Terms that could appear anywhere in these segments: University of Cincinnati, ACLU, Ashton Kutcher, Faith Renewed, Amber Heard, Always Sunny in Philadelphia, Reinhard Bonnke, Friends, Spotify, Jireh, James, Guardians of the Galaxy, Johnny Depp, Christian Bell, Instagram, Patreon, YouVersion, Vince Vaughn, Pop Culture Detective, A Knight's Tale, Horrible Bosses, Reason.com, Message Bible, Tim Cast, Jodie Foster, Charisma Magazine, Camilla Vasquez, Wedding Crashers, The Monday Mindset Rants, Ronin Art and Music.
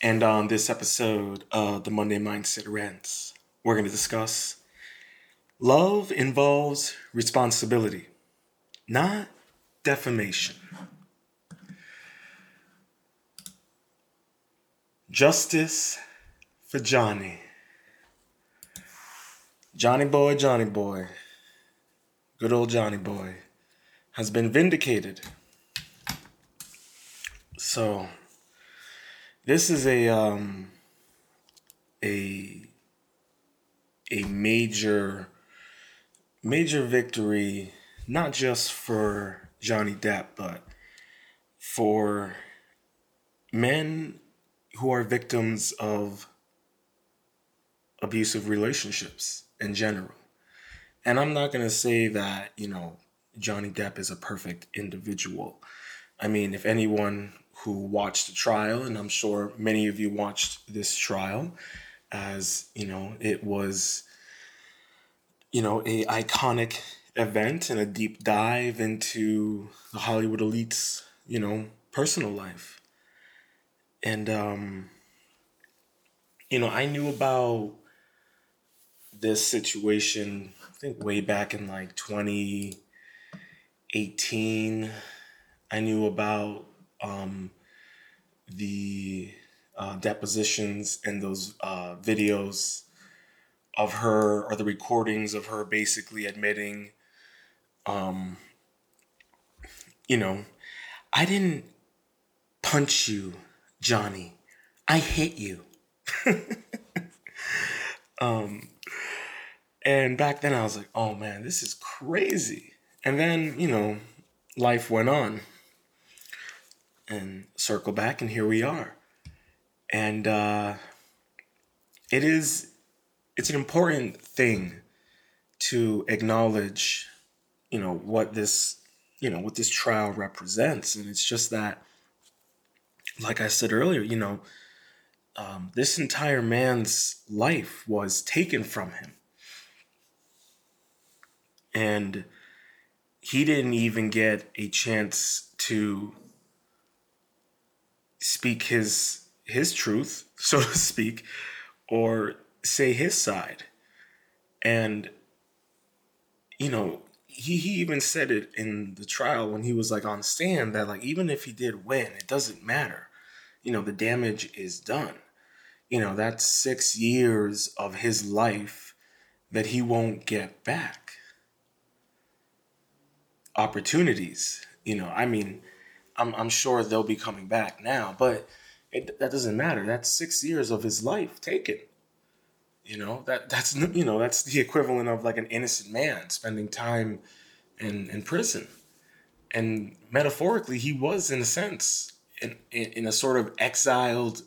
And on this episode of The Monday Mindset Rants, we're going to discuss love involves responsibility, not defamation. Justice for Johnny. Johnny boy, good old Johnny boy, has been vindicated. So, this is a major victory, not just for Johnny Depp, but for men who are victims of abusive relationships in general. And I'm not going to say that, Johnny Depp is a perfect individual. I mean, if anyone who watched the trial, and I'm sure many of you watched this trial, as, it was, a iconic event and a deep dive into the Hollywood elite's, personal life. And, I knew about this situation, I think way back in 2018, I knew about the depositions and those videos of her, or the recordings of her basically admitting, I didn't punch you, Johnny. I hit you. And back then I was like, oh man, this is crazy. And then, life went on. And circle back, and here we are. And it's an important thing to acknowledge, what this trial represents. And it's just that, like I said earlier, this entire man's life was taken from him. And he didn't even get a chance to speak his truth, so to speak, or say his side. And, he even said it in the trial when he was on stand that even if he did win, it doesn't matter. The damage is done. That's 6 years of his life that he won't get back. Opportunities, I'm sure they'll be coming back now, but that doesn't matter. That's 6 years of his life taken. That's the equivalent of an innocent man spending time in prison. And metaphorically, he was, in a sense, in a sort of exiled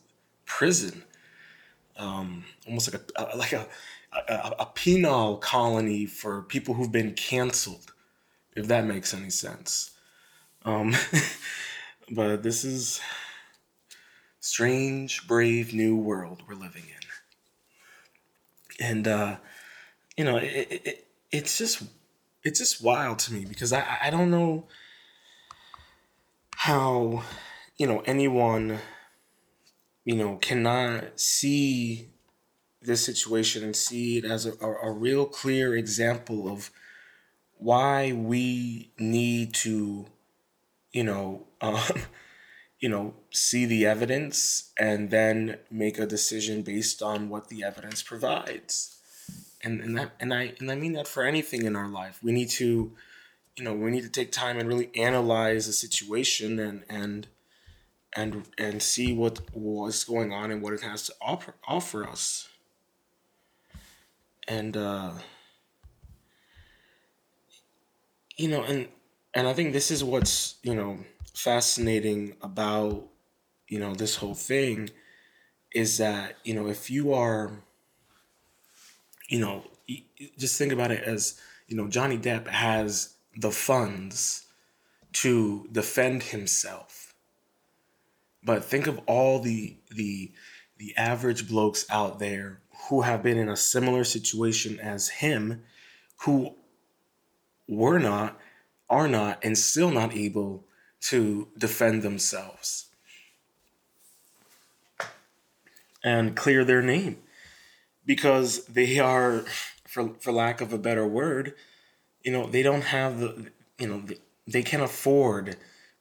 prison, almost like a penal colony for people who've been canceled, if that makes any sense. But this is strange, brave new world we're living in. And, it's just wild to me because I don't know how, anyone, cannot see this situation and see it as a real clear example of why we need to see the evidence and then make a decision based on what the evidence provides. And I mean that for anything in our life. We need to, take time and really analyze the situation and see what's going on and what it has to offer us. And And I think this is what's, fascinating about, this whole thing is that, if you are, just think about it as, Johnny Depp has the funds to defend himself. But think of all the average blokes out there who have been in a similar situation as him, who are not and still not able to defend themselves. and clear their name, because they are, for lack of a better word, you know, they don't have the, you know, they can't afford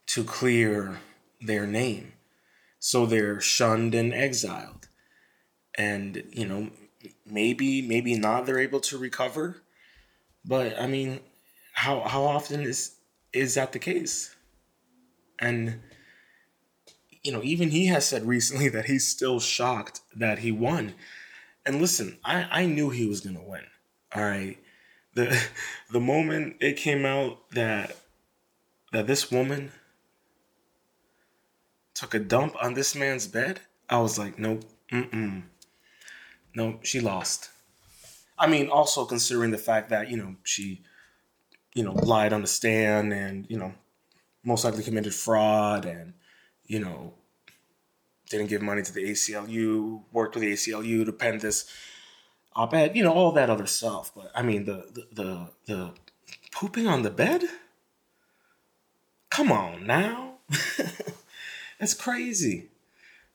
to clear their name. So they're shunned and exiled. And, you know, maybe not they're able to recover. But, I mean, how often is that the case? And, you know, even he has said recently that he's still shocked that he won. And listen, I knew he was going to win. All right. The moment it came out that this woman took a dump on this man's bed, I was like, nope, no, she lost. I mean, also considering the fact that, you know, she, you know, lied on the stand and, you know, most likely committed fraud and, you know, didn't give money to the ACLU, worked with the ACLU to pen this op-ed, you know, all that other stuff. But I mean, the pooping on the bed? Come on now. That's crazy.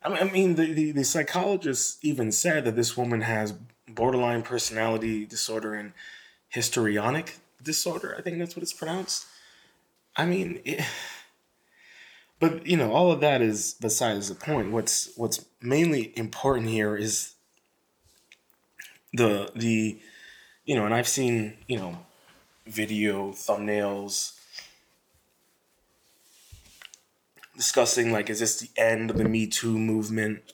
I mean, the psychologist even said that this woman has borderline personality disorder and histrionic disorder. I think that's what it's pronounced. I mean, but, you know, all of that is besides the point. What's mainly important here is the you know, and I've seen, you know, video thumbnails discussing, like, is this the end of the Me Too movement?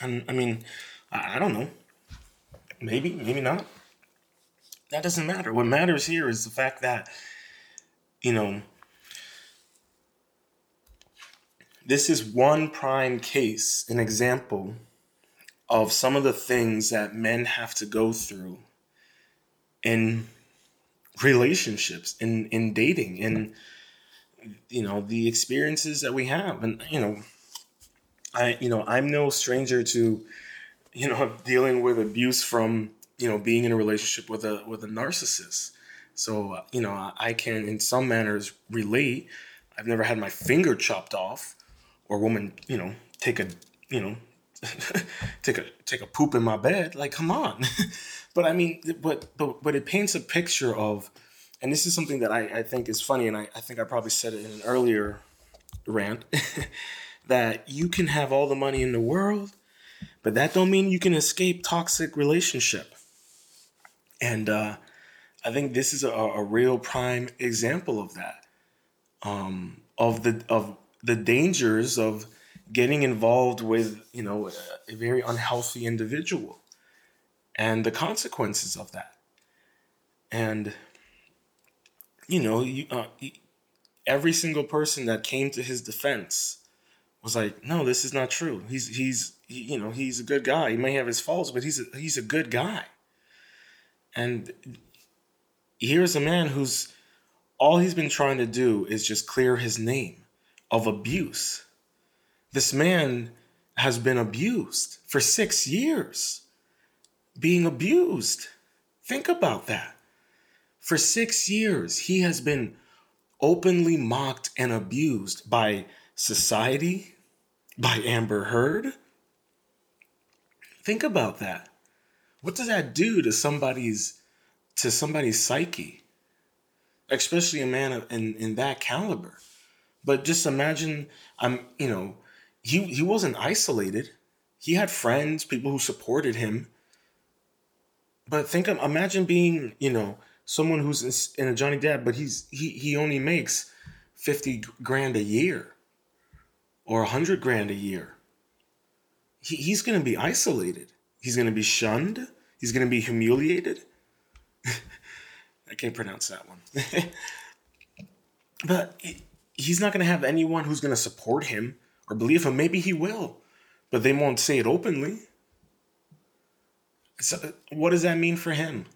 And I mean, I don't know. Maybe not. That doesn't matter. What matters here is the fact that, you know, this is one prime case, an example of some of the things that men have to go through in relationships, in dating, in, you know, the experiences that we have. And, you know, I'm no stranger to, you know, dealing with abuse from, you know, being in a relationship with a narcissist. So, you know, I can in some manners relate. I've never had my finger chopped off or a woman, you know, take a poop in my bed. Like, come on. But I mean, but it paints a picture of, and this is something that I think is funny, and I think I probably said it in an earlier rant, that you can have all the money in the world, but that don't mean you can escape toxic relationship. And I think this is a real prime example of that, of the dangers of getting involved with, you know, a very unhealthy individual. And the consequences of that. And, you know, every single person that came to his defense was like, no, this is not true. He's you know, he's a good guy. He may have his faults, but he's a good guy. And here's a man who's, all he's been trying to do is just clear his name of abuse. This man has been abused for 6 years. Being abused. Think about that. For 6 years, he has been openly mocked and abused by society, by Amber Heard. Think about that. What does that do to somebody's psyche? Especially a man in that caliber. But just imagine, you know, he wasn't isolated. He had friends, people who supported him. But imagine being, you know, someone who's in a Johnny Depp, but he only makes $50,000 a year or $100,000 a year. He's going to be isolated. He's going to be shunned. He's going to be humiliated. I can't pronounce that one. But he's not going to have anyone who's going to support him or believe him. Maybe he will, but they won't say it openly. So what does that mean for him?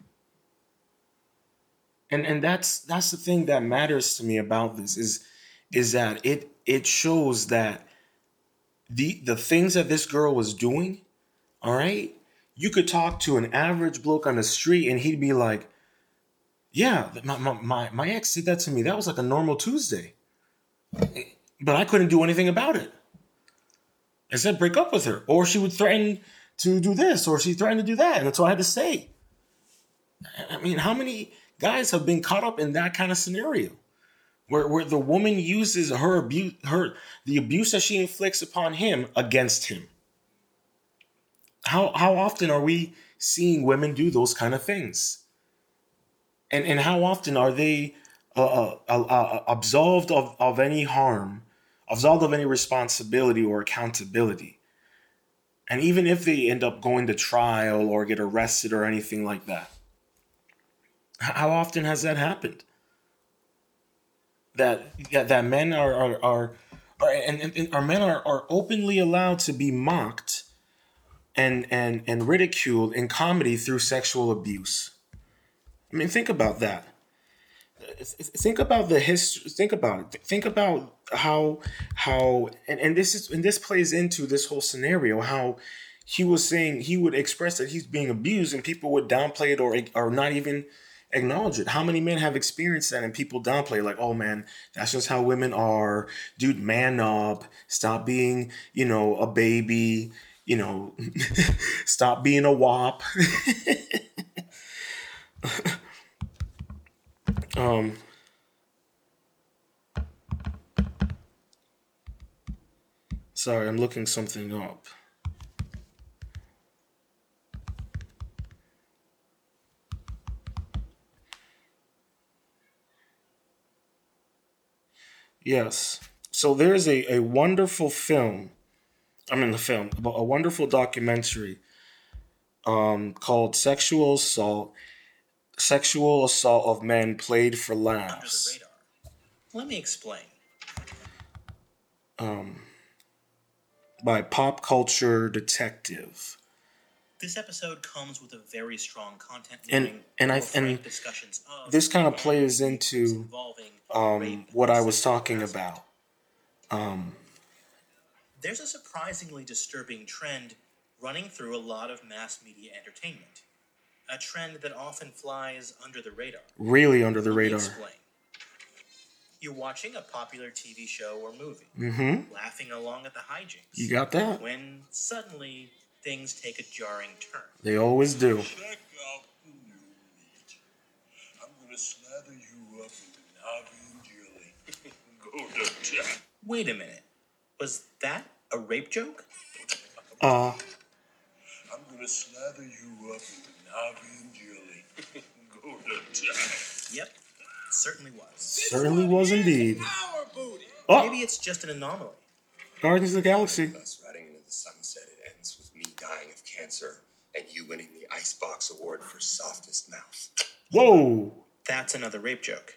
And that's the thing that matters to me about this is that it shows that the things that this girl was doing, all right, you could talk to an average bloke on the street and he'd be like, yeah, my ex did that to me. That was like a normal Tuesday. But I couldn't do anything about it. I said break up with her, or she would threaten to do this, or she threatened to do that. And that's all I had to say. I mean, how many guys have been caught up in that kind of scenario where the woman uses her abuse, the abuse that she inflicts upon him against him? How often are we seeing women do those kind of things? And how often are they absolved of any harm, absolved of any responsibility or accountability? And even if they end up going to trial or get arrested or anything like that, how often has that happened? That men are openly allowed to be mocked and ridiculed in comedy through sexual abuse. I mean, think about that. Think about the history. Think about it. Think about how and this plays into this whole scenario. How he was saying he would express that he's being abused, and people would downplay it or not even acknowledge it. How many men have experienced that and people downplay, like, oh man, that's just how women are. Dude, man up. Stop being, a baby. Stop being a wop. Sorry, I'm looking something up. Yes. So there's a wonderful film. I mean, the film, a wonderful documentary called Sexual Assault of Men Played for Laughs. Under the Radar. Let me explain. By Pop Culture Detective. This episode comes with a very strong content and discussions of this kind of plays into what I was talking about. There's a surprisingly disturbing trend running through a lot of mass media entertainment. A trend that often flies under the radar. Really under the radar. Explain. You're watching a popular TV show or movie. Mm-hmm. Laughing along at the hijinks. You got that? When suddenly things take a jarring turn. They always do. Check out the new meat. I'm going to slather you up with an Avian jelly. Go to town. Wait a minute. Was that a rape joke? I'm gonna slather you up with an Avian jelly. Go to town. Yep, certainly was. Certainly was indeed. Oh. Maybe it's just an anomaly. Guardians of the Galaxy. Us riding into the sunset. It ends with me dying of cancer and you winning the Icebox Award for softest mouth. Whoa! That's another rape joke.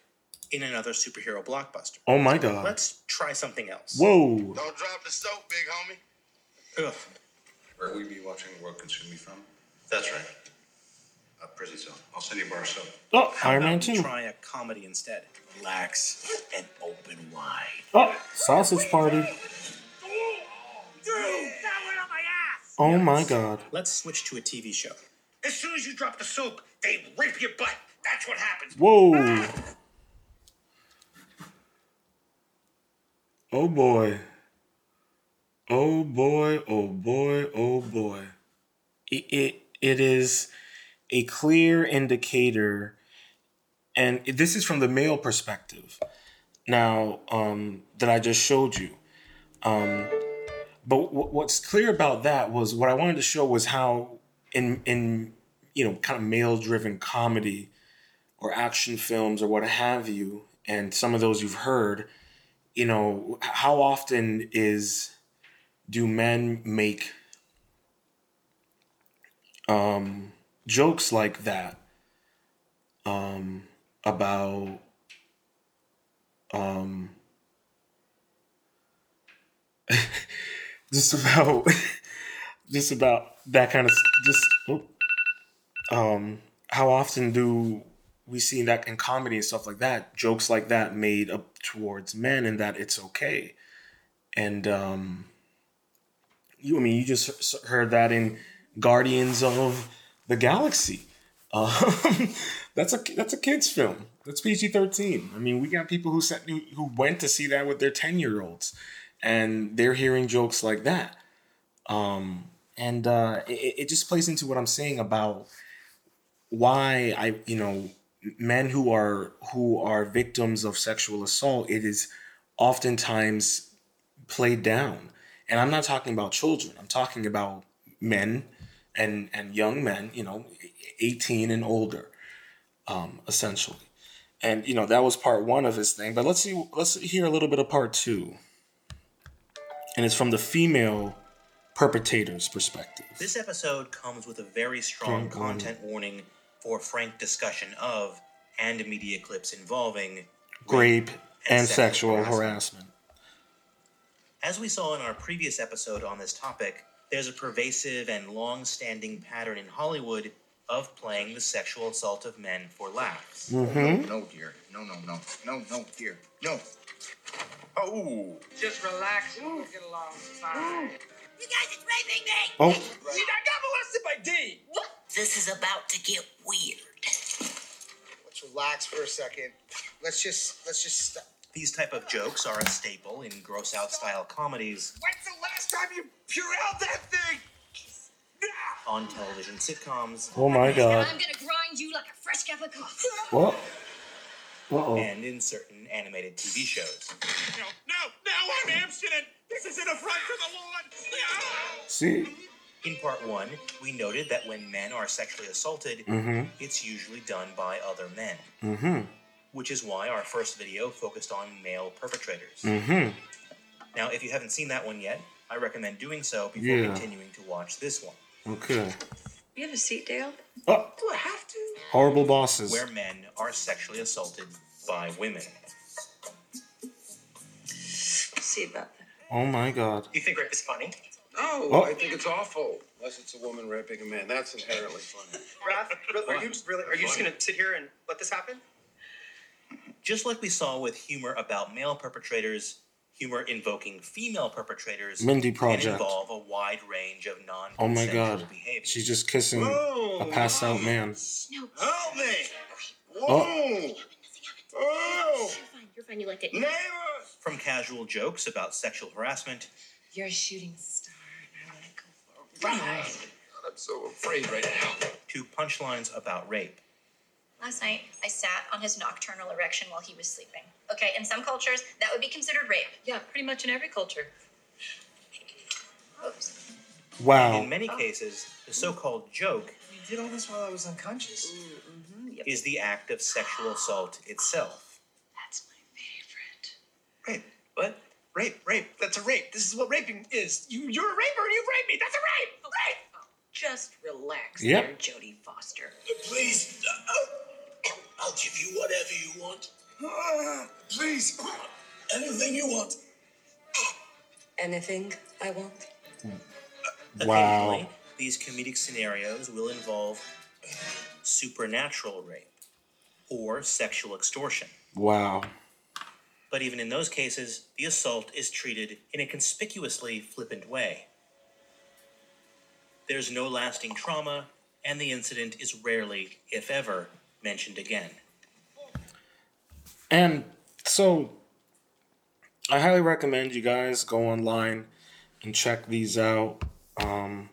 In another superhero blockbuster. Oh my god. Let's try something else. Whoa. Don't drop the soap, big homie. Ugh. Where we be watching the world consume me from? That's right. A prison cell. I'll send you a bar of soap. Oh, Iron Man 2. Try a comedy instead. Relax and open wide. Oh, Sausage Party. Dude, that went on my ass. Oh my god. Let's switch to a TV show. As soon as you drop the soap, they rape your butt. That's what happens. Whoa. Ah. Oh boy. Oh boy, oh boy, oh boy. It is a clear indicator, and this is from the male perspective now that I just showed you. But what's clear about that was what I wanted to show was how in kind of male-driven comedy or action films or what have you, and some of those you've heard, how often do men make jokes like that about just about that kind of how often do we see that in comedy and stuff like that, jokes like that made up towards men, and that it's okay. And you just heard that in Guardians of the Galaxy. That's a kid's film. That's PG-13. I mean, we got people who went to see that with their 10-year-olds, and they're hearing jokes like that. It just plays into what I'm saying about why men who are victims of sexual assault, it is oftentimes played down. And I'm not talking about children. I'm talking about men and young men, 18 and older, essentially. And, that was part one of his thing. But let's hear a little bit of part two. And it's from the female perpetrator's perspective. This episode comes with a very strong content warning for frank discussion of and media clips involving rape and sexual harassment. As we saw in our previous episode on this topic, there's a pervasive and long-standing pattern in Hollywood of playing the sexual assault of men for laughs. Mm-hmm. No, dear. No, dear. No. Oh. Just relax. We'll get along fine. You guys, it's raping me! Oh. I got molested by D! What? This is about to get weird. Let's relax for a second. Let's just stop. These type of jokes are a staple in gross-out style comedies. When's the last time you purelled that thing? On television sitcoms. Oh my God. I'm gonna grind you like a fresh cup of coffee. What? Uh-oh. And in certain animated TV shows. No, I'm abstinent. This is an affront to the Lord. No! See? In part one, we noted that when men are sexually assaulted, it's usually done by other men. Mm-hmm. Which is why our first video focused on male perpetrators. Mm-hmm. Now, if you haven't seen that one yet, I recommend doing so before continuing to watch this one. Okay. You have a seat, Dale? Oh. Do I have to? Horrible Bosses. Where men are sexually assaulted by women. See about that. Oh my God. You think rape is funny? No, I think it's awful. Unless it's a woman raping a man. That's inherently funny. Raph, are you just going to sit here and let this happen? Just like we saw with humor about male perpetrators, humor invoking female perpetrators Mindy Project. Can involve a wide range of non-consensual behavior. She's just kissing a passed-out man. No. Help me! Whoa! Oh! You're fine, you like it. Neighbors! From casual jokes about sexual harassment. You're a shooting star, and I want to go for a ride. God, I'm so afraid right now. To punchlines about rape. Last night, I sat on his nocturnal erection while he was sleeping. Okay, in some cultures, that would be considered rape. Yeah, pretty much in every culture. Oops. Wow. In many cases, the so-called joke... You did all this while I was unconscious? Mm-hmm, yep. ...is the act of sexual assault itself. That's my favorite. Rape. What? Rape. That's a rape. This is what raping is. You're a raper and you raped me. That's a rape! Rape! Oh, just relax there, Jodie Foster. Please... I'll give you whatever you want. Please. Anything you want. Anything I want. Wow. Occasionally, these comedic scenarios will involve supernatural rape or sexual extortion. Wow. But even in those cases, the assault is treated in a conspicuously flippant way. There's no lasting trauma, and the incident is rarely, if ever, mentioned again. And so I highly recommend you guys go online and check these out. I'm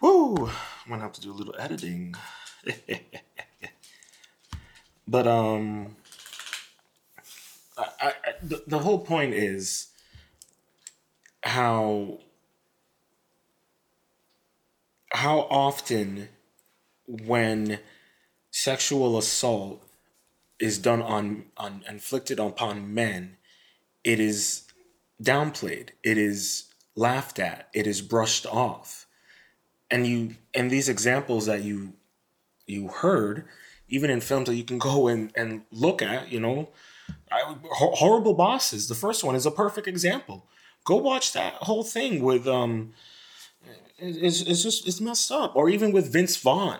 gonna have to do a little editing. But the whole point is how often when sexual assault is done on inflicted upon men, it is downplayed, it is laughed at, it is brushed off. And these examples that you heard, even in films that you can go and look at, Horrible Bosses, the first one, is a perfect example. Go watch that whole thing with it's messed up. Or even with Vince Vaughn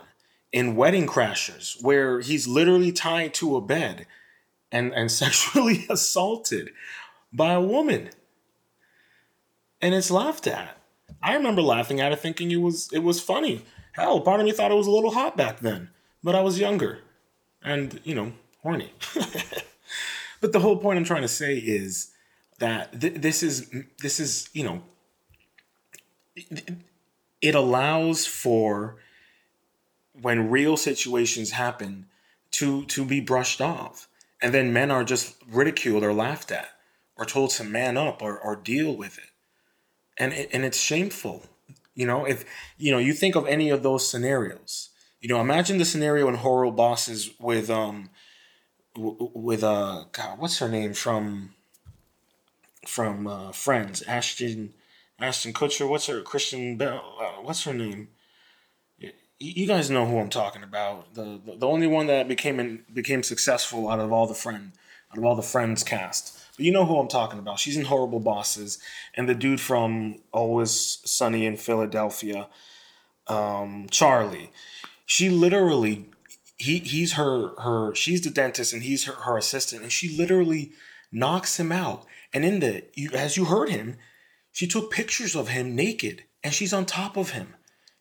in Wedding Crashers, where he's literally tied to a bed and sexually assaulted by a woman. And it's laughed at. I remember laughing at it, thinking it was funny. Hell, part of me thought it was a little hot back then, but I was younger and, you know, horny. But the whole point I'm trying to say is that this is, you know, it allows for when real situations happen to be brushed off. And then men are just ridiculed or laughed at or told to man up or deal with it. And it's shameful. You know, if, you know, you think of any of those scenarios, you know, imagine the scenario in Horrible Bosses with God, what's her name from Friends, Ashton Kutcher, Christian Bell, what's her name? You guys know who I'm talking about. The only one that became successful out of all the Friends cast. But you know who I'm talking about. She's in Horrible Bosses, and the dude from Always Sunny in Philadelphia, Charlie. She literally, she's the dentist, and he's her assistant, and she literally knocks him out. And as you heard him, she took pictures of him naked, and she's on top of him,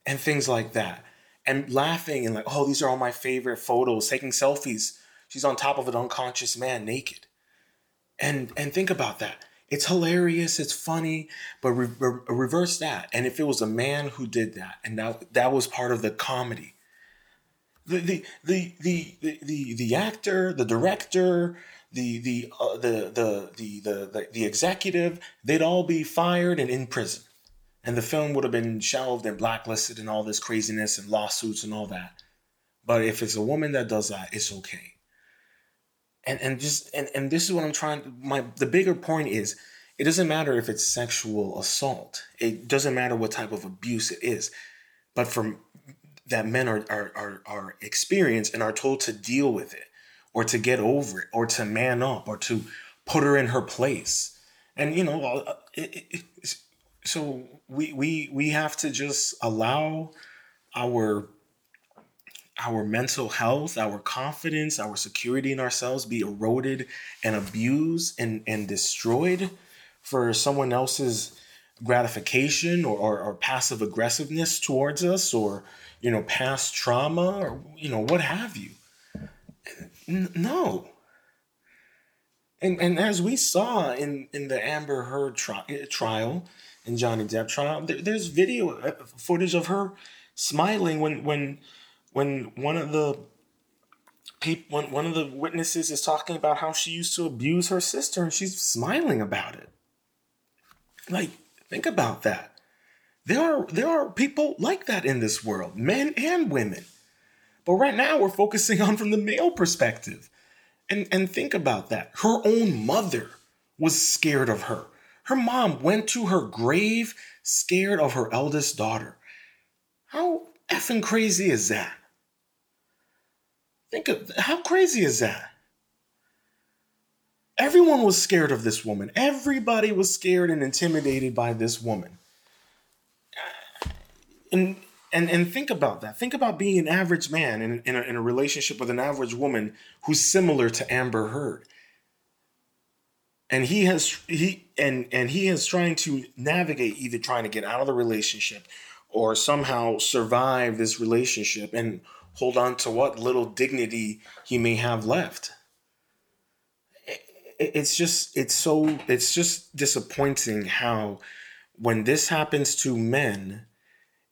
and things like that, and laughing and like, oh, these are all my favorite photos, taking selfies. She's on top of an unconscious man naked. And think about that. It's hilarious. It's funny. But reverse that. And if it was a man who did that, and that was part of the comedy, the actor, the director, the executive, they'd all be fired and in prison, and the film would have been shelved and blacklisted and all this craziness and lawsuits and all that. But if it's a woman that does that, it's okay. And this is what I'm trying. The bigger point is, it doesn't matter if it's sexual assault. It doesn't matter what type of abuse it is, but from that men are experienced and are told to deal with it, or to get over it, or to man up, or to put her in her place. And you know, so we have to just allow our mental health, our confidence, our security in ourselves be eroded and abused and destroyed for someone else's gratification or passive aggressiveness towards us, or, you know, past trauma, or, you know, what have you. No. And as we saw in the Amber Heard trial and Johnny Depp trial, there's video footage of her smiling when one of the witnesses is talking about how she used to abuse her sister, and she's smiling about it. Like, think about that. There are people like that in this world, men and women. But right now we're focusing on from the male perspective. And think about that. Her own mother was scared of her. Her mom went to her grave scared of her eldest daughter. How effing crazy is that? How crazy is that? Everyone was scared of this woman. Everybody was scared and intimidated by this woman. And think about that. Think about being an average man in a relationship with an average woman who's similar to Amber Heard. And he is trying to navigate, either trying to get out of the relationship or somehow survive this relationship and hold on to what little dignity he may have left. It's just disappointing how when this happens to men,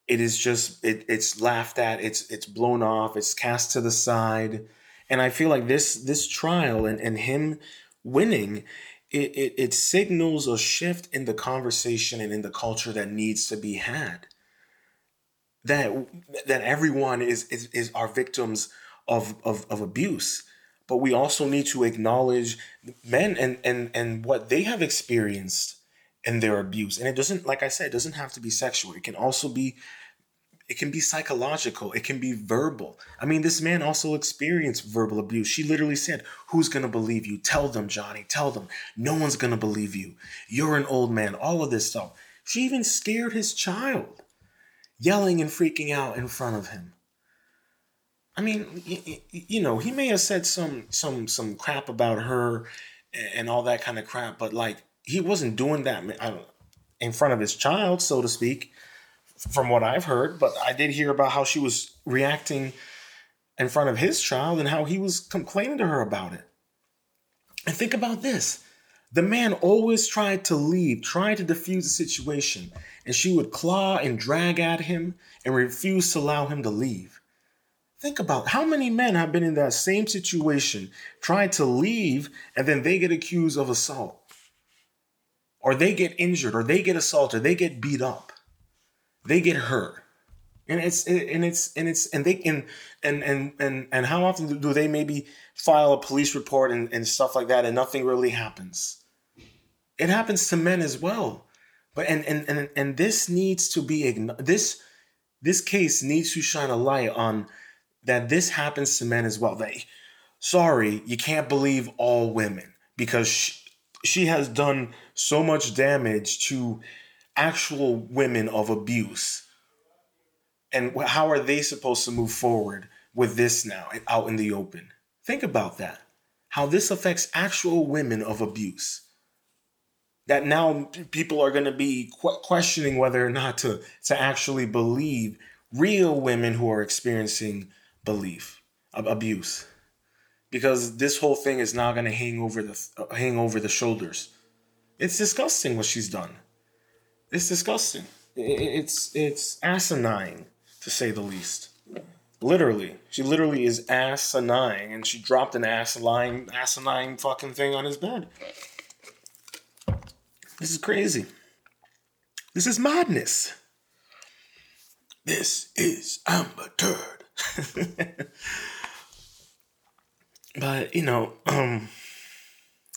it is just, it's laughed at, it's blown off, it's cast to the side. And I feel like this trial and him winning, it signals a shift in the conversation and in the culture that needs to be had. That everyone is are victims of abuse. But we also need to acknowledge men and what they have experienced and their abuse. And it doesn't, like I said, it doesn't have to be sexual. It can also be, it can be psychological. It can be verbal. I mean, this man also experienced verbal abuse. She literally said, who's going to believe you? Tell them, Johnny, tell them. No one's going to believe you. You're an old man, all of this stuff. She even scared his child, yelling and freaking out in front of him. I mean, you know, he may have said some crap about her and all that kind of crap, but like, he wasn't doing that in front of his child, so to speak, from what I've heard, but I did hear about how she was reacting in front of his child and how he was complaining to her about it. And think about this. The man always tried to leave, tried to defuse the situation, and she would claw and drag at him and refuse to allow him to leave. Think about how many men have been in that same situation, tried to leave, and then they get accused of assault. Or they get injured, or they get assaulted, they get beat up, they get hurt. And how often do they maybe file a police report and stuff like that and nothing really happens? It happens to men as well. But and this needs to be, this case needs to shine a light on that this happens to men as well. You can't believe all women because she has done so much damage to actual women of abuse. And how are they supposed to move forward with this now out in the open? Think about that. How this affects actual women of abuse. That now people are going to be questioning whether or not to actually believe real women who are experiencing abuse. Because this whole thing is now going to hang over the shoulders. It's disgusting what she's done. It's disgusting. It's asinine, to say the least. Literally. She literally is asinine. And she dropped an asinine fucking thing on his bed. This is crazy. This is madness. This is Amber Heard. But, you know,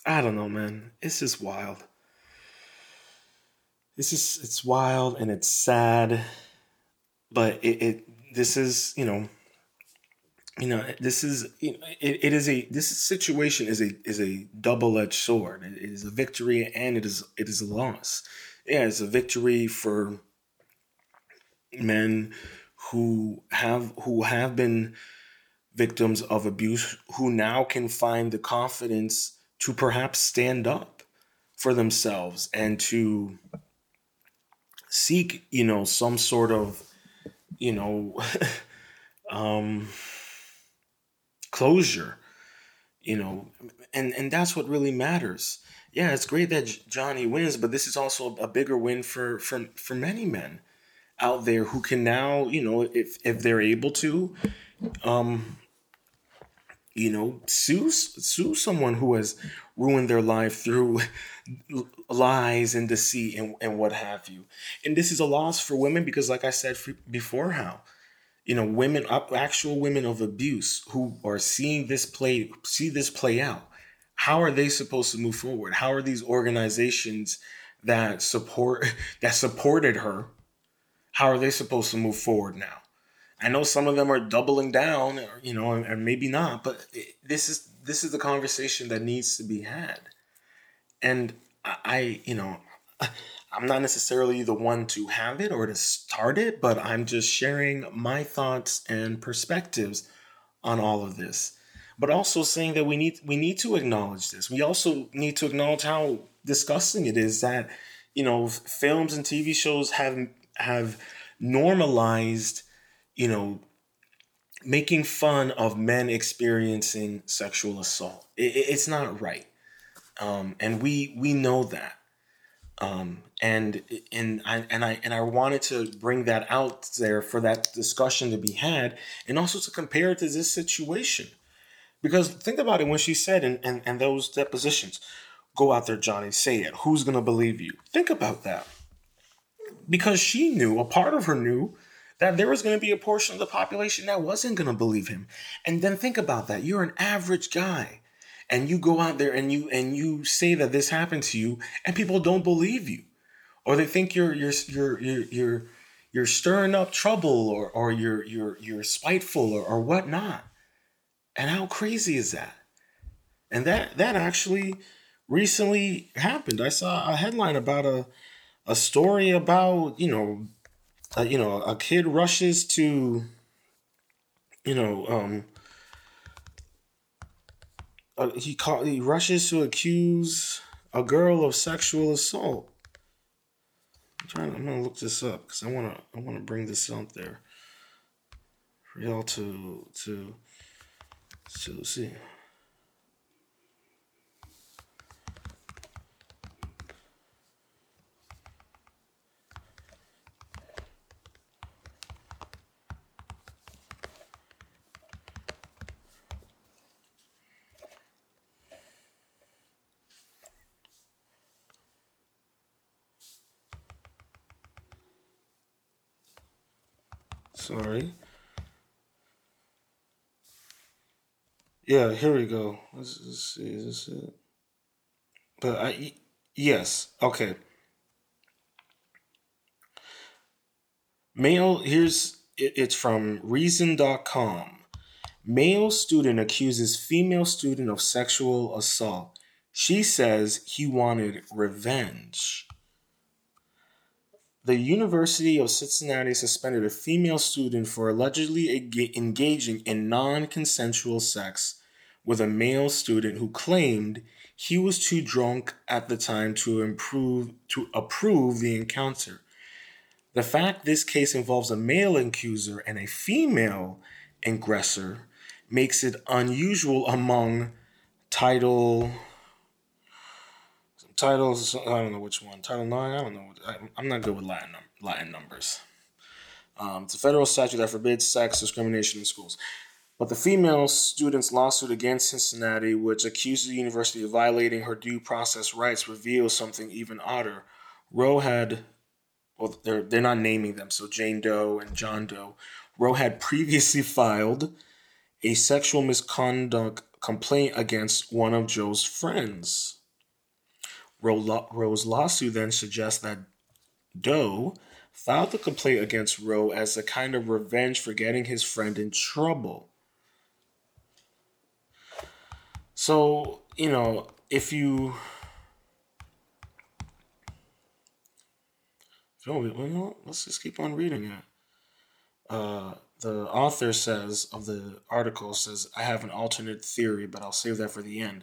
I don't know, man. It's just wild. It's wild and it's sad, but this situation is a double-edged sword. It is a victory and it is a loss. Yeah, it's a victory for men who have been victims of abuse, who now can find the confidence to perhaps stand up for themselves and to seek, some sort of, closure, and that's what really matters. Yeah, it's great that Johnny wins, but this is also a bigger win for many men out there who can now, if they're able to, sue someone who has ruined their life through lies and deceit and what have you. And this is a loss for women because, like I said before, women, actual women of abuse who are seeing this play out. How are they supposed to move forward? How are these organizations that supported her? How are they supposed to move forward now? I know some of them are doubling down, and maybe not, but this is the conversation that needs to be had. And I'm not necessarily the one to have it or to start it, but I'm just sharing my thoughts and perspectives on all of this. But also saying that we need to acknowledge this. We also need to acknowledge how disgusting it is that, films and TV shows have normalized making fun of men experiencing sexual assault. It's not right. And we know that. And I wanted to bring that out there for that discussion to be had and also to compare it to this situation. Because think about it when she said in those depositions, go out there, Johnny, say it. Who's going to believe you? Think about that. Because she knew, a part of her knew, that there was going to be a portion of the population that wasn't going to believe him. And then think about that. You're an average guy and you go out there and you say that this happened to you and people don't believe you, or they think you're stirring up trouble or you're spiteful or whatnot. And how crazy is that? And that actually recently happened. I saw a headline about a story about, a kid rushes to, he rushes to accuse a girl of sexual assault. I'm gonna look this up because I wanna bring this up there for y'all to see. Sorry. Yeah, here we go. Let's see. Is this it? But yes. Okay. It's from Reason.com. Male student accuses female student of sexual assault. She says he wanted revenge. The University of Cincinnati suspended a female student for allegedly engaging in non-consensual sex with a male student who claimed he was too drunk at the time to approve the encounter. The fact this case involves a male accuser and a female aggressor makes it unusual among titles, I don't know which one. Title 9, I don't know. I'm not good with Latin numbers. It's a federal statute that forbids sex discrimination in schools. But the female student's lawsuit against Cincinnati, which accused the university of violating her due process rights, reveals something even odder. They're not naming them, so Jane Doe and John Doe. Roe had previously filed a sexual misconduct complaint against one of Joe's friends. Roe's lawsuit then suggests that Doe filed the complaint against Roe as a kind of revenge for getting his friend in trouble. So, you know, let's just keep on reading it. The author of the article says, I have an alternate theory, but I'll save that for the end.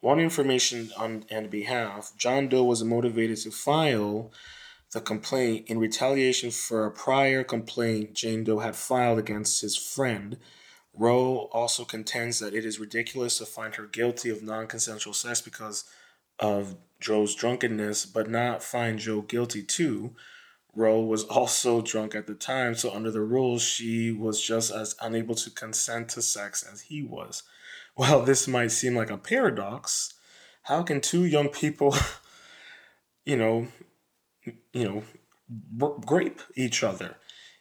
Want information on and behalf, John Doe was motivated to file the complaint in retaliation for a prior complaint Jane Doe had filed against his friend. Roe also contends that it is ridiculous to find her guilty of non-consensual sex because of Joe's drunkenness, but not find Joe guilty too. Roe was also drunk at the time, so under the rules, she was just as unable to consent to sex as he was. While this might seem like a paradox, how can two young people, rape each other?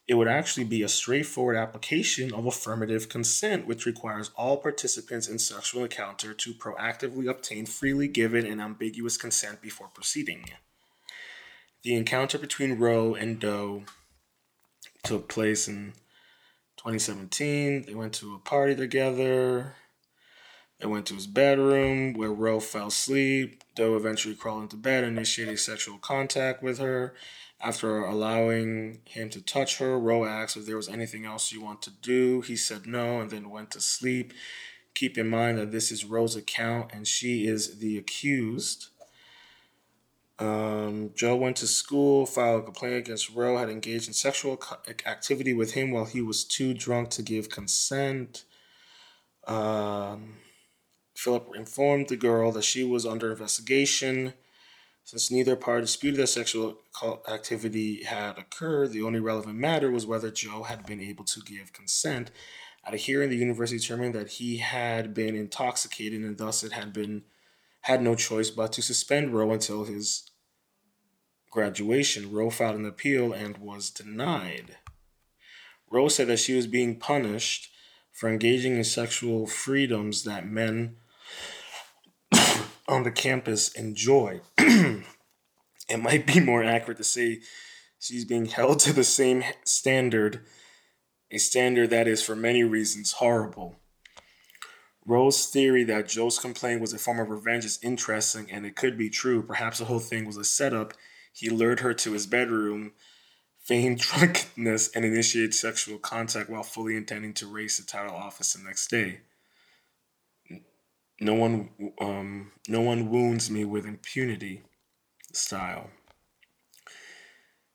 It would actually be a straightforward application of affirmative consent, which requires all participants in sexual encounter to proactively obtain freely given and ambiguous consent before proceeding. The encounter between Roe and Doe took place in 2017. They went to a party together. They went to his bedroom where Roe fell asleep. Doe eventually crawled into bed, initiating sexual contact with her. After allowing him to touch her, Roe asked if there was anything else you want to do. He said no and then went to sleep. Keep in mind that this is Roe's account and she is the accused. Joe went to school, filed a complaint against Roe, had engaged in sexual activity with him while he was too drunk to give consent. Philip informed the girl that she was under investigation. Since neither party disputed that sexual activity had occurred, the only relevant matter was whether Joe had been able to give consent. At a hearing, the university determined that he had been intoxicated and thus it had no choice but to suspend Roe until his graduation. Roe filed an appeal and was denied. Roe said that she was being punished for engaging in sexual freedoms that men on the campus enjoy. It might be more accurate to say she's being held to the same standard, a standard that is for many reasons horrible. Roe's theory that Joe's complaint was a form of revenge is interesting, and it could be true. Perhaps the whole thing was a setup. He lured her to his bedroom, feigned drunkenness, and initiated sexual contact while fully intending to race the title office the next day. No one wounds me with impunity style.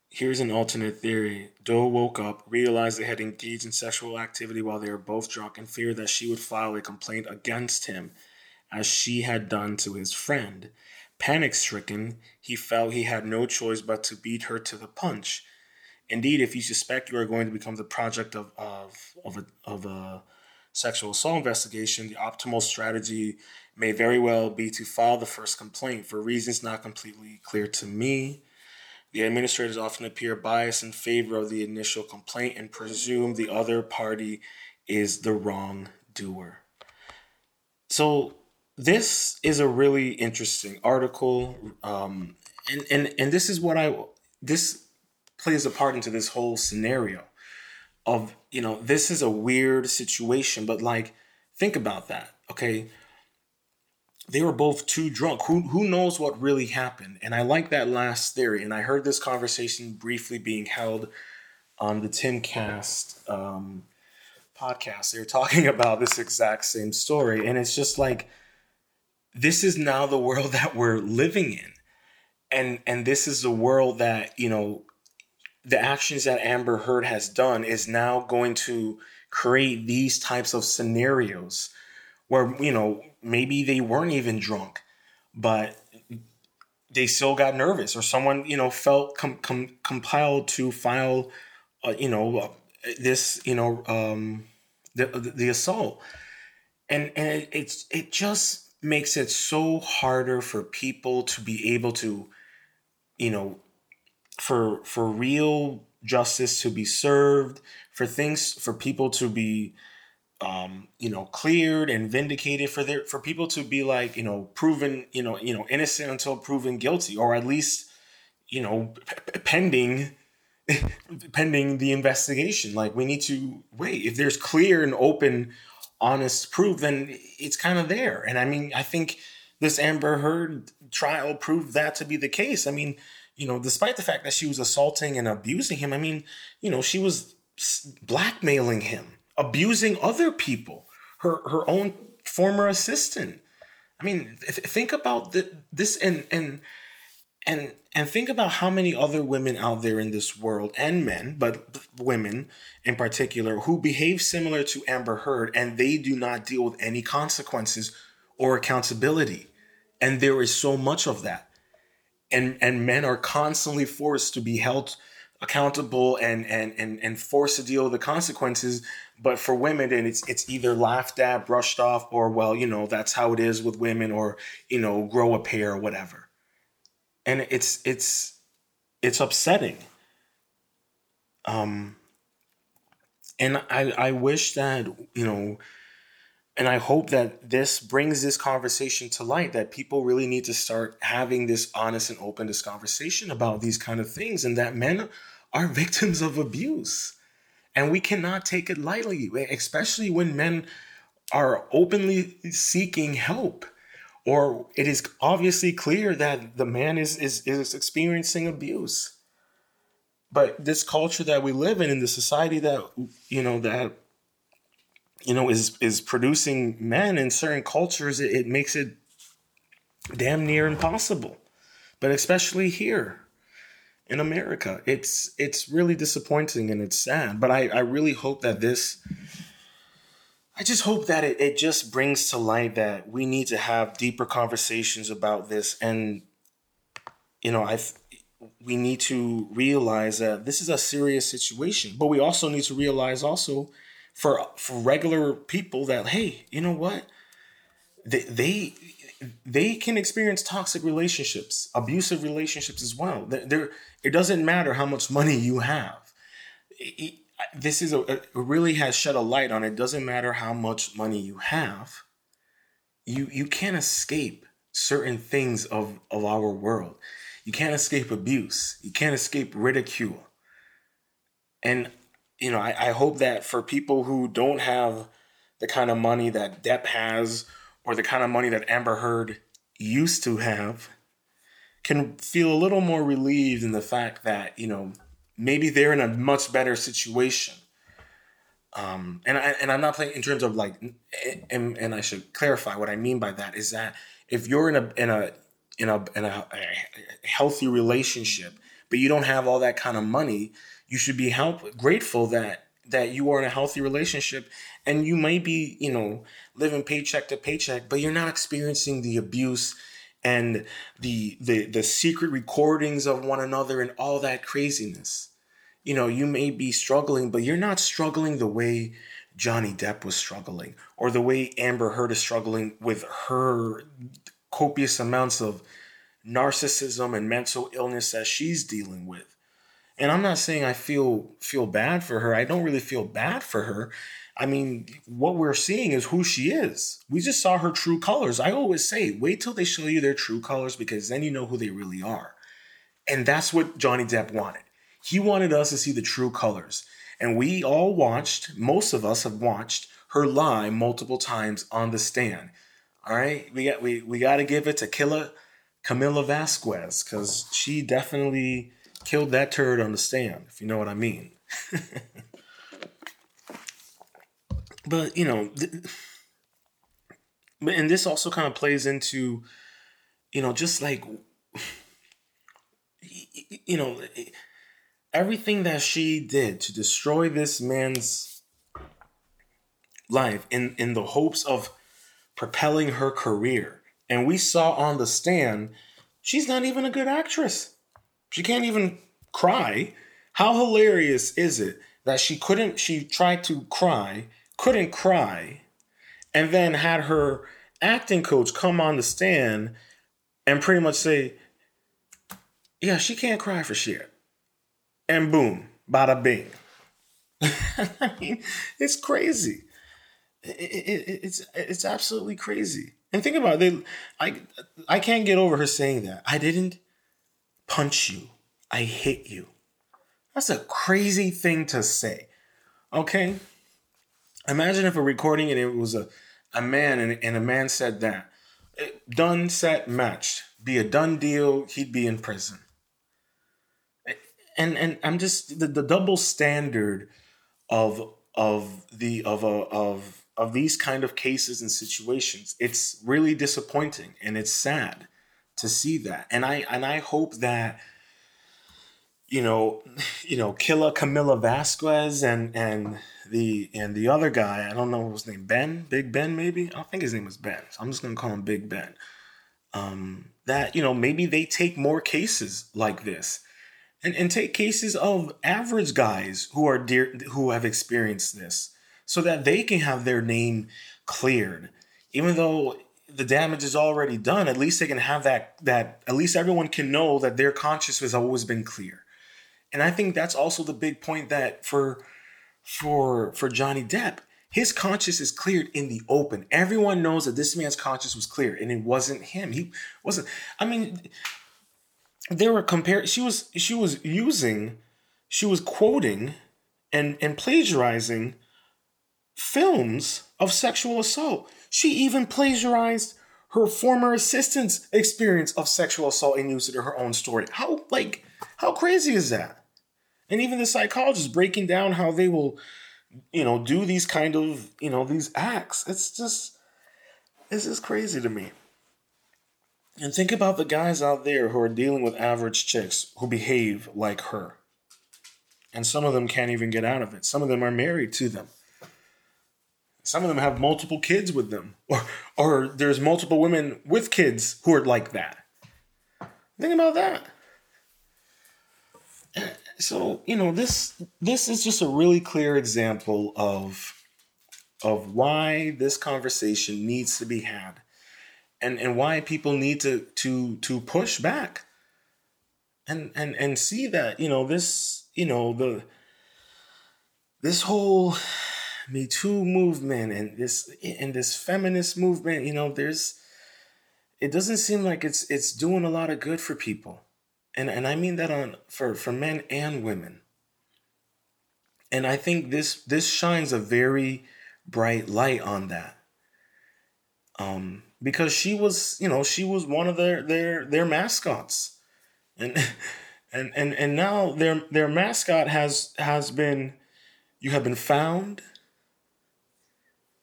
Here's an alternate theory. Doe woke up, realized they had engaged in sexual activity while they were both drunk, and feared that she would file a complaint against him, as she had done to his friend. Panic-stricken, he felt he had no choice but to beat her to the punch. Indeed, if you suspect you are going to become the project of a sexual assault investigation, the optimal strategy may very well be to file the first complaint. For reasons not completely clear to me, the administrators often appear biased in favor of the initial complaint and presume the other party is the wrongdoer. So this is a really interesting article, and this is what this plays a part into this whole scenario of, you know, this is a weird situation, but like, think about that. Okay. They were both too drunk. Who knows what really happened? And I like that last theory. And I heard this conversation briefly being held on the Tim Cast podcast. They were talking about this exact same story. And it's just like, this is now the world that we're living in. And this is the world that, you know, the actions that Amber Heard has done is now going to create these types of scenarios where, you know, maybe they weren't even drunk, but they still got nervous, or someone, you know, felt compelled to file, the assault. And it just makes it so harder for people to be able to, you know, for real justice to be served, for people to be, cleared and vindicated, for people to be like, you know, proven, you know, innocent until proven guilty, or at least, you know, pending the investigation. Like, we need to wait. If there's clear and open, honest proof, then it's kind of there. And I mean, I think this Amber Heard trial proved that to be the case. I mean, you know, despite the fact that she was assaulting and abusing him, I mean, you know, she was blackmailing him, abusing other people, her own former assistant. I mean, think about this and think about how many other women out there in this world, and men, but women in particular, who behave similar to Amber Heard, and they do not deal with any consequences or accountability. And there is so much of that. And men are constantly forced to be held accountable and forced to deal with the consequences. But for women, then it's either laughed at, brushed off, or, well, you know, that's how it is with women, or, you know, grow a pair or whatever. And it's upsetting. And I wish that, you know, and I hope that this brings this conversation to light, that people really need to start having this honest and open conversation about these kind of things, and that men are victims of abuse. And we cannot take it lightly, especially when men are openly seeking help, or it is obviously clear that the man is experiencing abuse. But this culture that we live in the society that, you know, that, you know, is producing men in certain cultures, it makes it damn near impossible. But especially here in America, it's really disappointing and it's sad. But I really hope that it just brings to light that we need to have deeper conversations about this. And, you know, we need to realize that this is a serious situation, but we also need to realize also, for regular people, that, hey, you know what, they can experience toxic relationships, abusive relationships as well. It doesn't matter how much money you have. This is really has shed a light on it. Doesn't matter how much money you have. You can't escape certain things of our world. You can't escape abuse. You can't escape ridicule. And, you know, I hope that for people who don't have the kind of money that Depp has, or the kind of money that Amber Heard used to have, can feel a little more relieved in the fact that, you know, maybe they're in a much better situation. And I'm not playing in terms of like, and I should clarify what I mean by that is that if you're in a healthy relationship, but you don't have all that kind of money, you should be grateful that you are in a healthy relationship, and you might be, living paycheck to paycheck, but you're not experiencing the abuse and the secret recordings of one another and all that craziness. You may be struggling, but you're not struggling the way Johnny Depp was struggling, or the way Amber Heard is struggling with her copious amounts of narcissism and mental illness that she's dealing with. And I'm not saying I feel bad for her. I don't really feel bad for her. I mean, what we're seeing is who she is. We just saw her true colors. I always say, wait till they show you their true colors, because then you know who they really are. And that's what Johnny Depp wanted. He wanted us to see the true colors. And we all watched, most of us have watched her lie multiple times on the stand. All right, we got to give it to Camilla Vasquez, because she definitely killed that turd on the stand, if you know what I mean. But, and this also kind of plays into, just like, everything that she did to destroy this man's life in the hopes of propelling her career. And we saw on the stand, she's not even a good actress. She can't even cry. How hilarious is it that she tried to cry, couldn't cry, and then had her acting coach come on the stand and pretty much say, yeah, she can't cry for shit. And boom, bada bing. I mean, it's crazy. It's absolutely crazy. And think about it. I can't get over her saying that. I didn't punch you. I hit you. That's a crazy thing to say. Okay? Imagine if a recording and it was a man and a man said that. Done, set, matched. Be a done deal. He'd be in prison. And I'm just the double standard of these kind of cases and situations. It's really disappointing, and it's sad to see that. And I hope that Camilla Vasquez and the other guy, I don't know what his name, Big Ben maybe? I think his name was Ben. So I'm just gonna call him Big Ben. That maybe they take more cases like this, and take cases of average guys who have experienced this, so that they can have their name cleared, even though the damage is already done. At least they can have that at least everyone can know that their conscience has always been clear. And I think that's also the big point, that for Johnny Depp, his conscience is cleared in the open. Everyone knows that this man's conscience was clear, and it wasn't him. He wasn't, I mean, they were compared, she was quoting and plagiarizing films of sexual assault. She even plagiarized her former assistant's experience of sexual assault and used it in her own story. How crazy is that? And even the psychologist breaking down how they will, do these kind of, these acts. It's just crazy to me. And think about the guys out there who are dealing with average chicks who behave like her. And some of them can't even get out of it. Some of them are married to them. Some of them have multiple kids with them, or there's multiple women with kids who are like that. Think about that. So, this is just a really clear example of why this conversation needs to be had, and why people need to push back and see that, this whole Me Too movement and this feminist movement, it doesn't seem like it's doing a lot of good for people. And I mean that for men and women. And I think this shines a very bright light on that. Because she was one of their mascots. And now their mascot has been, you have been found.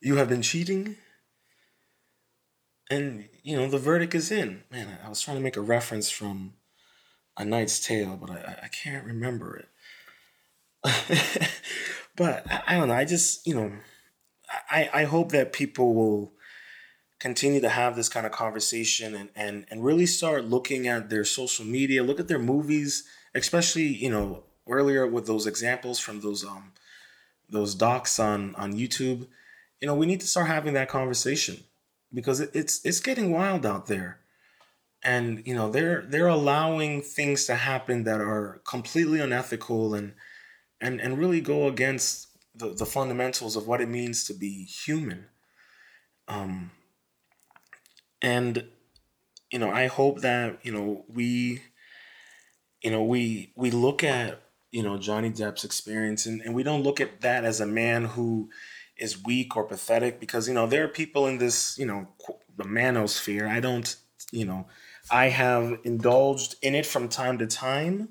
You have been cheating, and the verdict is in. Man, I was trying to make a reference from A Knight's Tale, but I can't remember it. But I don't know. I just, you know, I hope that people will continue to have this kind of conversation and really start looking at their social media, look at their movies, especially, you know, earlier with those examples from those docs on YouTube. You know, we need to start having that conversation because it's getting wild out there. And, you know, they're allowing things to happen that are completely unethical and really go against the fundamentals of what it means to be human. And, you know, I hope that, you know, we look at, you know, Johnny Depp's experience and we don't look at that as a man who is weak or pathetic because, you know, there are people in this, you know, the manosphere. I don't, you know, I have indulged in it from time to time.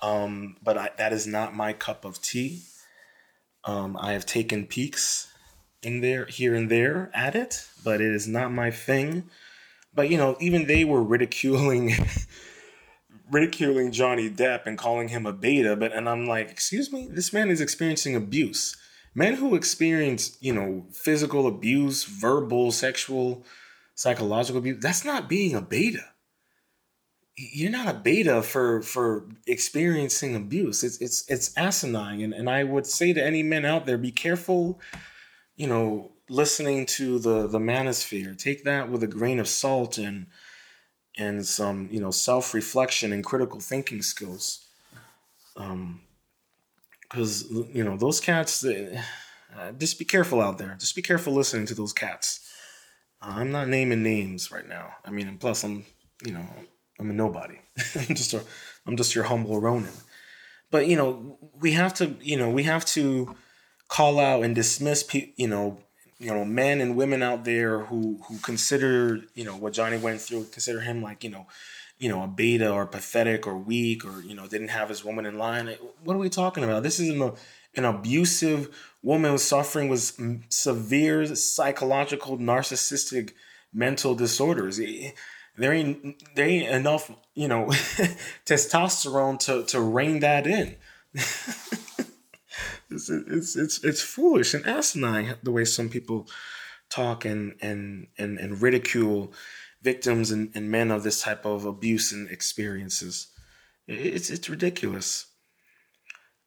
But that is not my cup of tea. I have taken peeks in there, here and there at it, but it is not my thing. But, you know, even they were ridiculing Johnny Depp and calling him a beta. And I'm like, excuse me, this man is experiencing abuse. Men who experience, you know, physical abuse, verbal, sexual, psychological abuse, that's not being a beta. You're not a beta for experiencing abuse. It's asinine. And I would say to any men out there, be careful, you know, listening to the manosphere. Take that with a grain of salt and some, you know, self-reflection and critical thinking skills. 'Cause, you know, those cats, just be careful out there. Just be careful listening to those cats. I'm not naming names right now. I mean, and plus I'm, you know, I'm a nobody. I'm just your humble Ronin. But, you know, we have to call out and dismiss, you know, men and women out there who consider, you know, what Johnny went through, consider him like, you know, a beta or pathetic or weak or, you know, didn't have his woman in line. What are we talking about? This is an abusive woman suffering with severe psychological, narcissistic, mental disorders. There ain't enough, you know, testosterone to rein that in. It's foolish and asinine the way some people talk and ridicule victims and men of this type of abuse and experiences. It's ridiculous.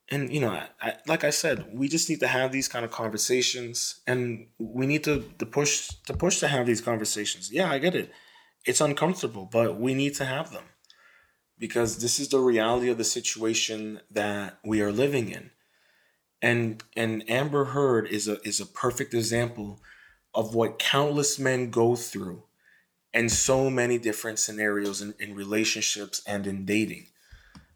And, you know, I, like I said, we just need to have these kind of conversations, and we need to push to have these conversations. Yeah, I get it. It's uncomfortable, but we need to have them because this is the reality of the situation that we are living in. And Amber Heard is a perfect example of what countless men go through in so many different scenarios in relationships and in dating.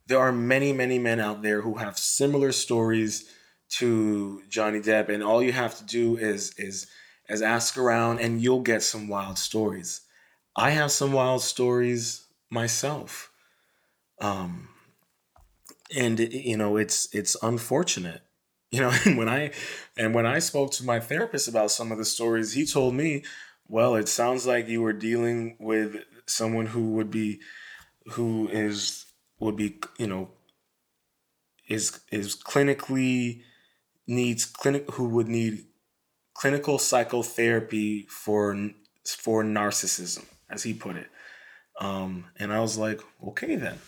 There are many, many men out there who have similar stories to Johnny Depp, and all you have to do is ask around and you'll get some wild stories. I have some wild stories myself. And you know, it's unfortunate, you know, when I spoke to my therapist about some of the stories, he told me, well, it sounds like you were dealing with someone who would be, you know, who would need clinical psychotherapy for narcissism, as he put it. And I was like, okay, then.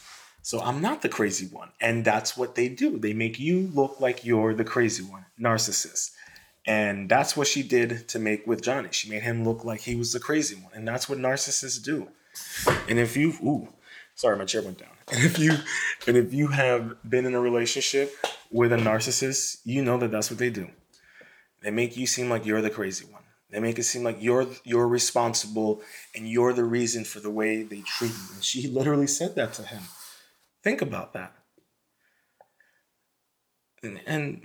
So I'm not the crazy one. And that's what they do. They make you look like you're the crazy one, narcissist. And that's what she did with Johnny. She made him look like he was the crazy one. And that's what narcissists do. And if you, sorry, my chair went down. And if you have been in a relationship with a narcissist, you know that that's what they do. They make you seem like you're the crazy one. They make it seem like you're responsible and you're the reason for the way they treat you. And she literally said that to him. Think about that. And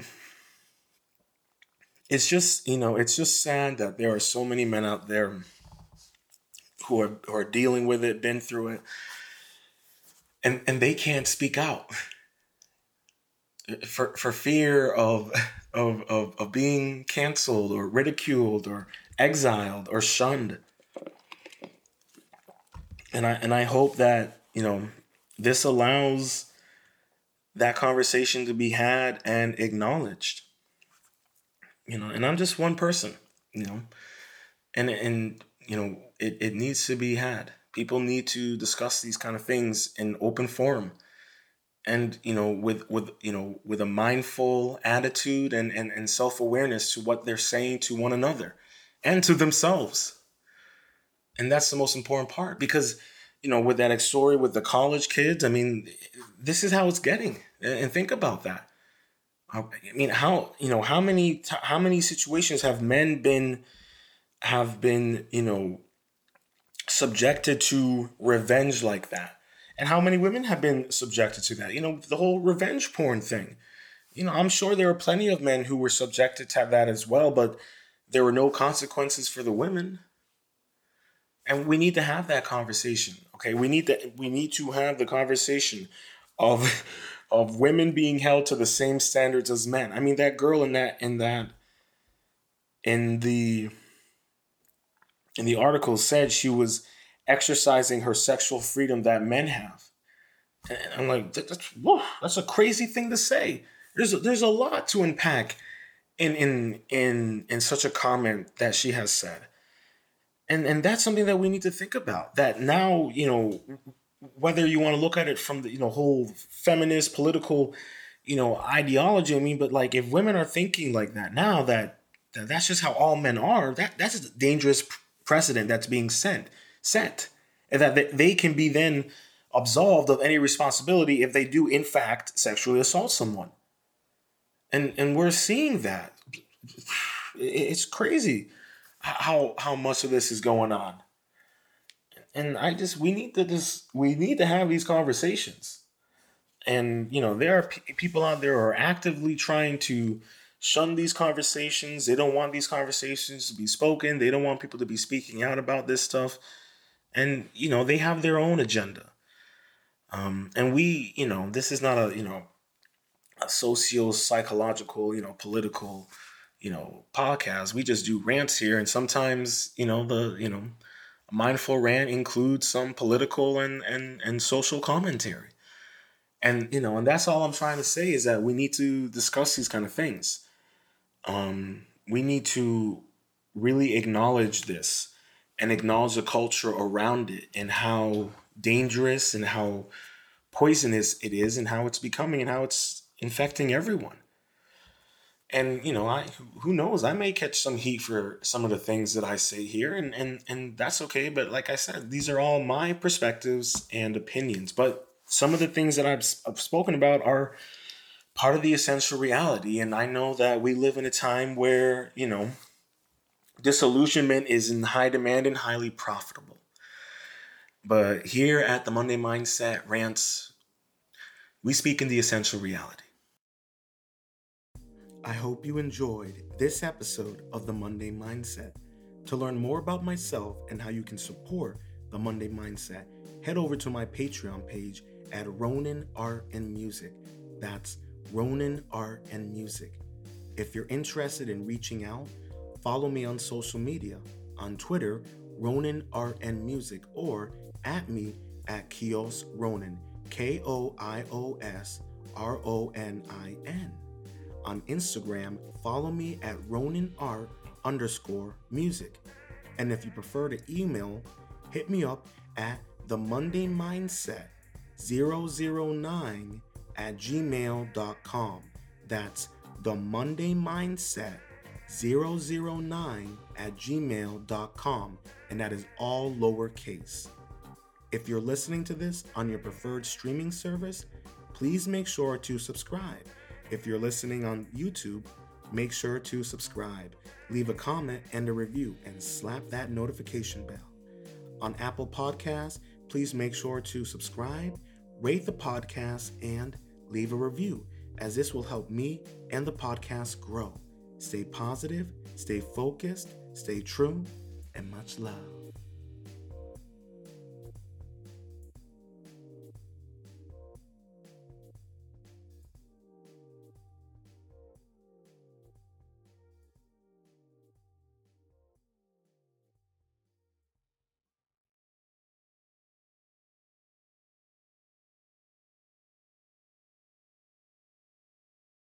it's just, you know, it's just sad that there are so many men out there who are dealing with it, been through it, and they can't speak out for fear of being canceled or ridiculed or exiled or shunned. And I hope that, you know, This allows that conversation to be had and acknowledged. You know, and I'm just one person, you know, and you know, it needs to be had. People need to discuss these kind of things in open forum, and, you know, with a mindful attitude and self-awareness to what they're saying to one another and to themselves. And that's the most important part, because, you know, with that story with the college kids, I mean, this is how it's getting. And think about that. I mean, how many situations have men been, you know, subjected to revenge like that? And how many women have been subjected to that? You know, the whole revenge porn thing. You know, I'm sure there are plenty of men who were subjected to that as well, but there were no consequences for the women. And we need to have that conversation. Okay, we need to have the conversation of women being held to the same standards as men. I mean, that girl in the article said she was exercising her sexual freedom that men have. And I'm like, that's a crazy thing to say. There's a lot to unpack in such a comment that she has said. And that's something that we need to think about. That now, you know, whether you want to look at it from the, you know, whole feminist political, you know, ideology, I mean, but like, if women are thinking like that now, that that's just how all men are, that's a dangerous precedent that's being set, and that they can be then absolved of any responsibility if they do in fact sexually assault someone. And we're seeing that. It's crazy how much of this is going on. And we need to have these conversations. And, you know, there are people out there who are actively trying to shun these conversations. They don't want these conversations to be spoken. They don't want people to be speaking out about this stuff. And, you know, they have their own agenda. And we, you know, this is not a socio-psychological, you know, political, you know, podcast. We just do rants here. And sometimes, you know, a mindful rant includes some political and social commentary. And, you know, and that's all I'm trying to say, is that we need to discuss these kind of things. We need to really acknowledge this and acknowledge the culture around it and how dangerous and how poisonous it is and how it's becoming and how it's infecting everyone. And, you know, who knows, I may catch some heat for some of the things that I say here, and that's okay. But like I said, these are all my perspectives and opinions. But some of the things that I've spoken about are part of the essential reality. And I know that we live in a time where, you know, disillusionment is in high demand and highly profitable. But here at the Monday Mindset Rants, we speak in the essential reality. I hope you enjoyed this episode of the Monday Mindset. To learn more about myself and how you can support the Monday Mindset, head over to my Patreon page at Ronin Art and Music. That's Ronin Art and Music. If you're interested in reaching out, follow me on social media. On Twitter, Ronin Art and Music, or at me at Kios Ronin, KIOS RONIN. On Instagram, follow me at RoninArt_music. And if you prefer to email, hit me up at themondaymindset009@gmail.com. That's themondaymindset009@gmail.com. And that is all lowercase. If you're listening to this on your preferred streaming service, please make sure to subscribe. If you're listening on YouTube, make sure to subscribe, leave a comment and a review, and slap that notification bell. On Apple Podcasts, please make sure to subscribe, rate the podcast, and leave a review, as this will help me and the podcast grow. Stay positive, stay focused, stay true, and much love.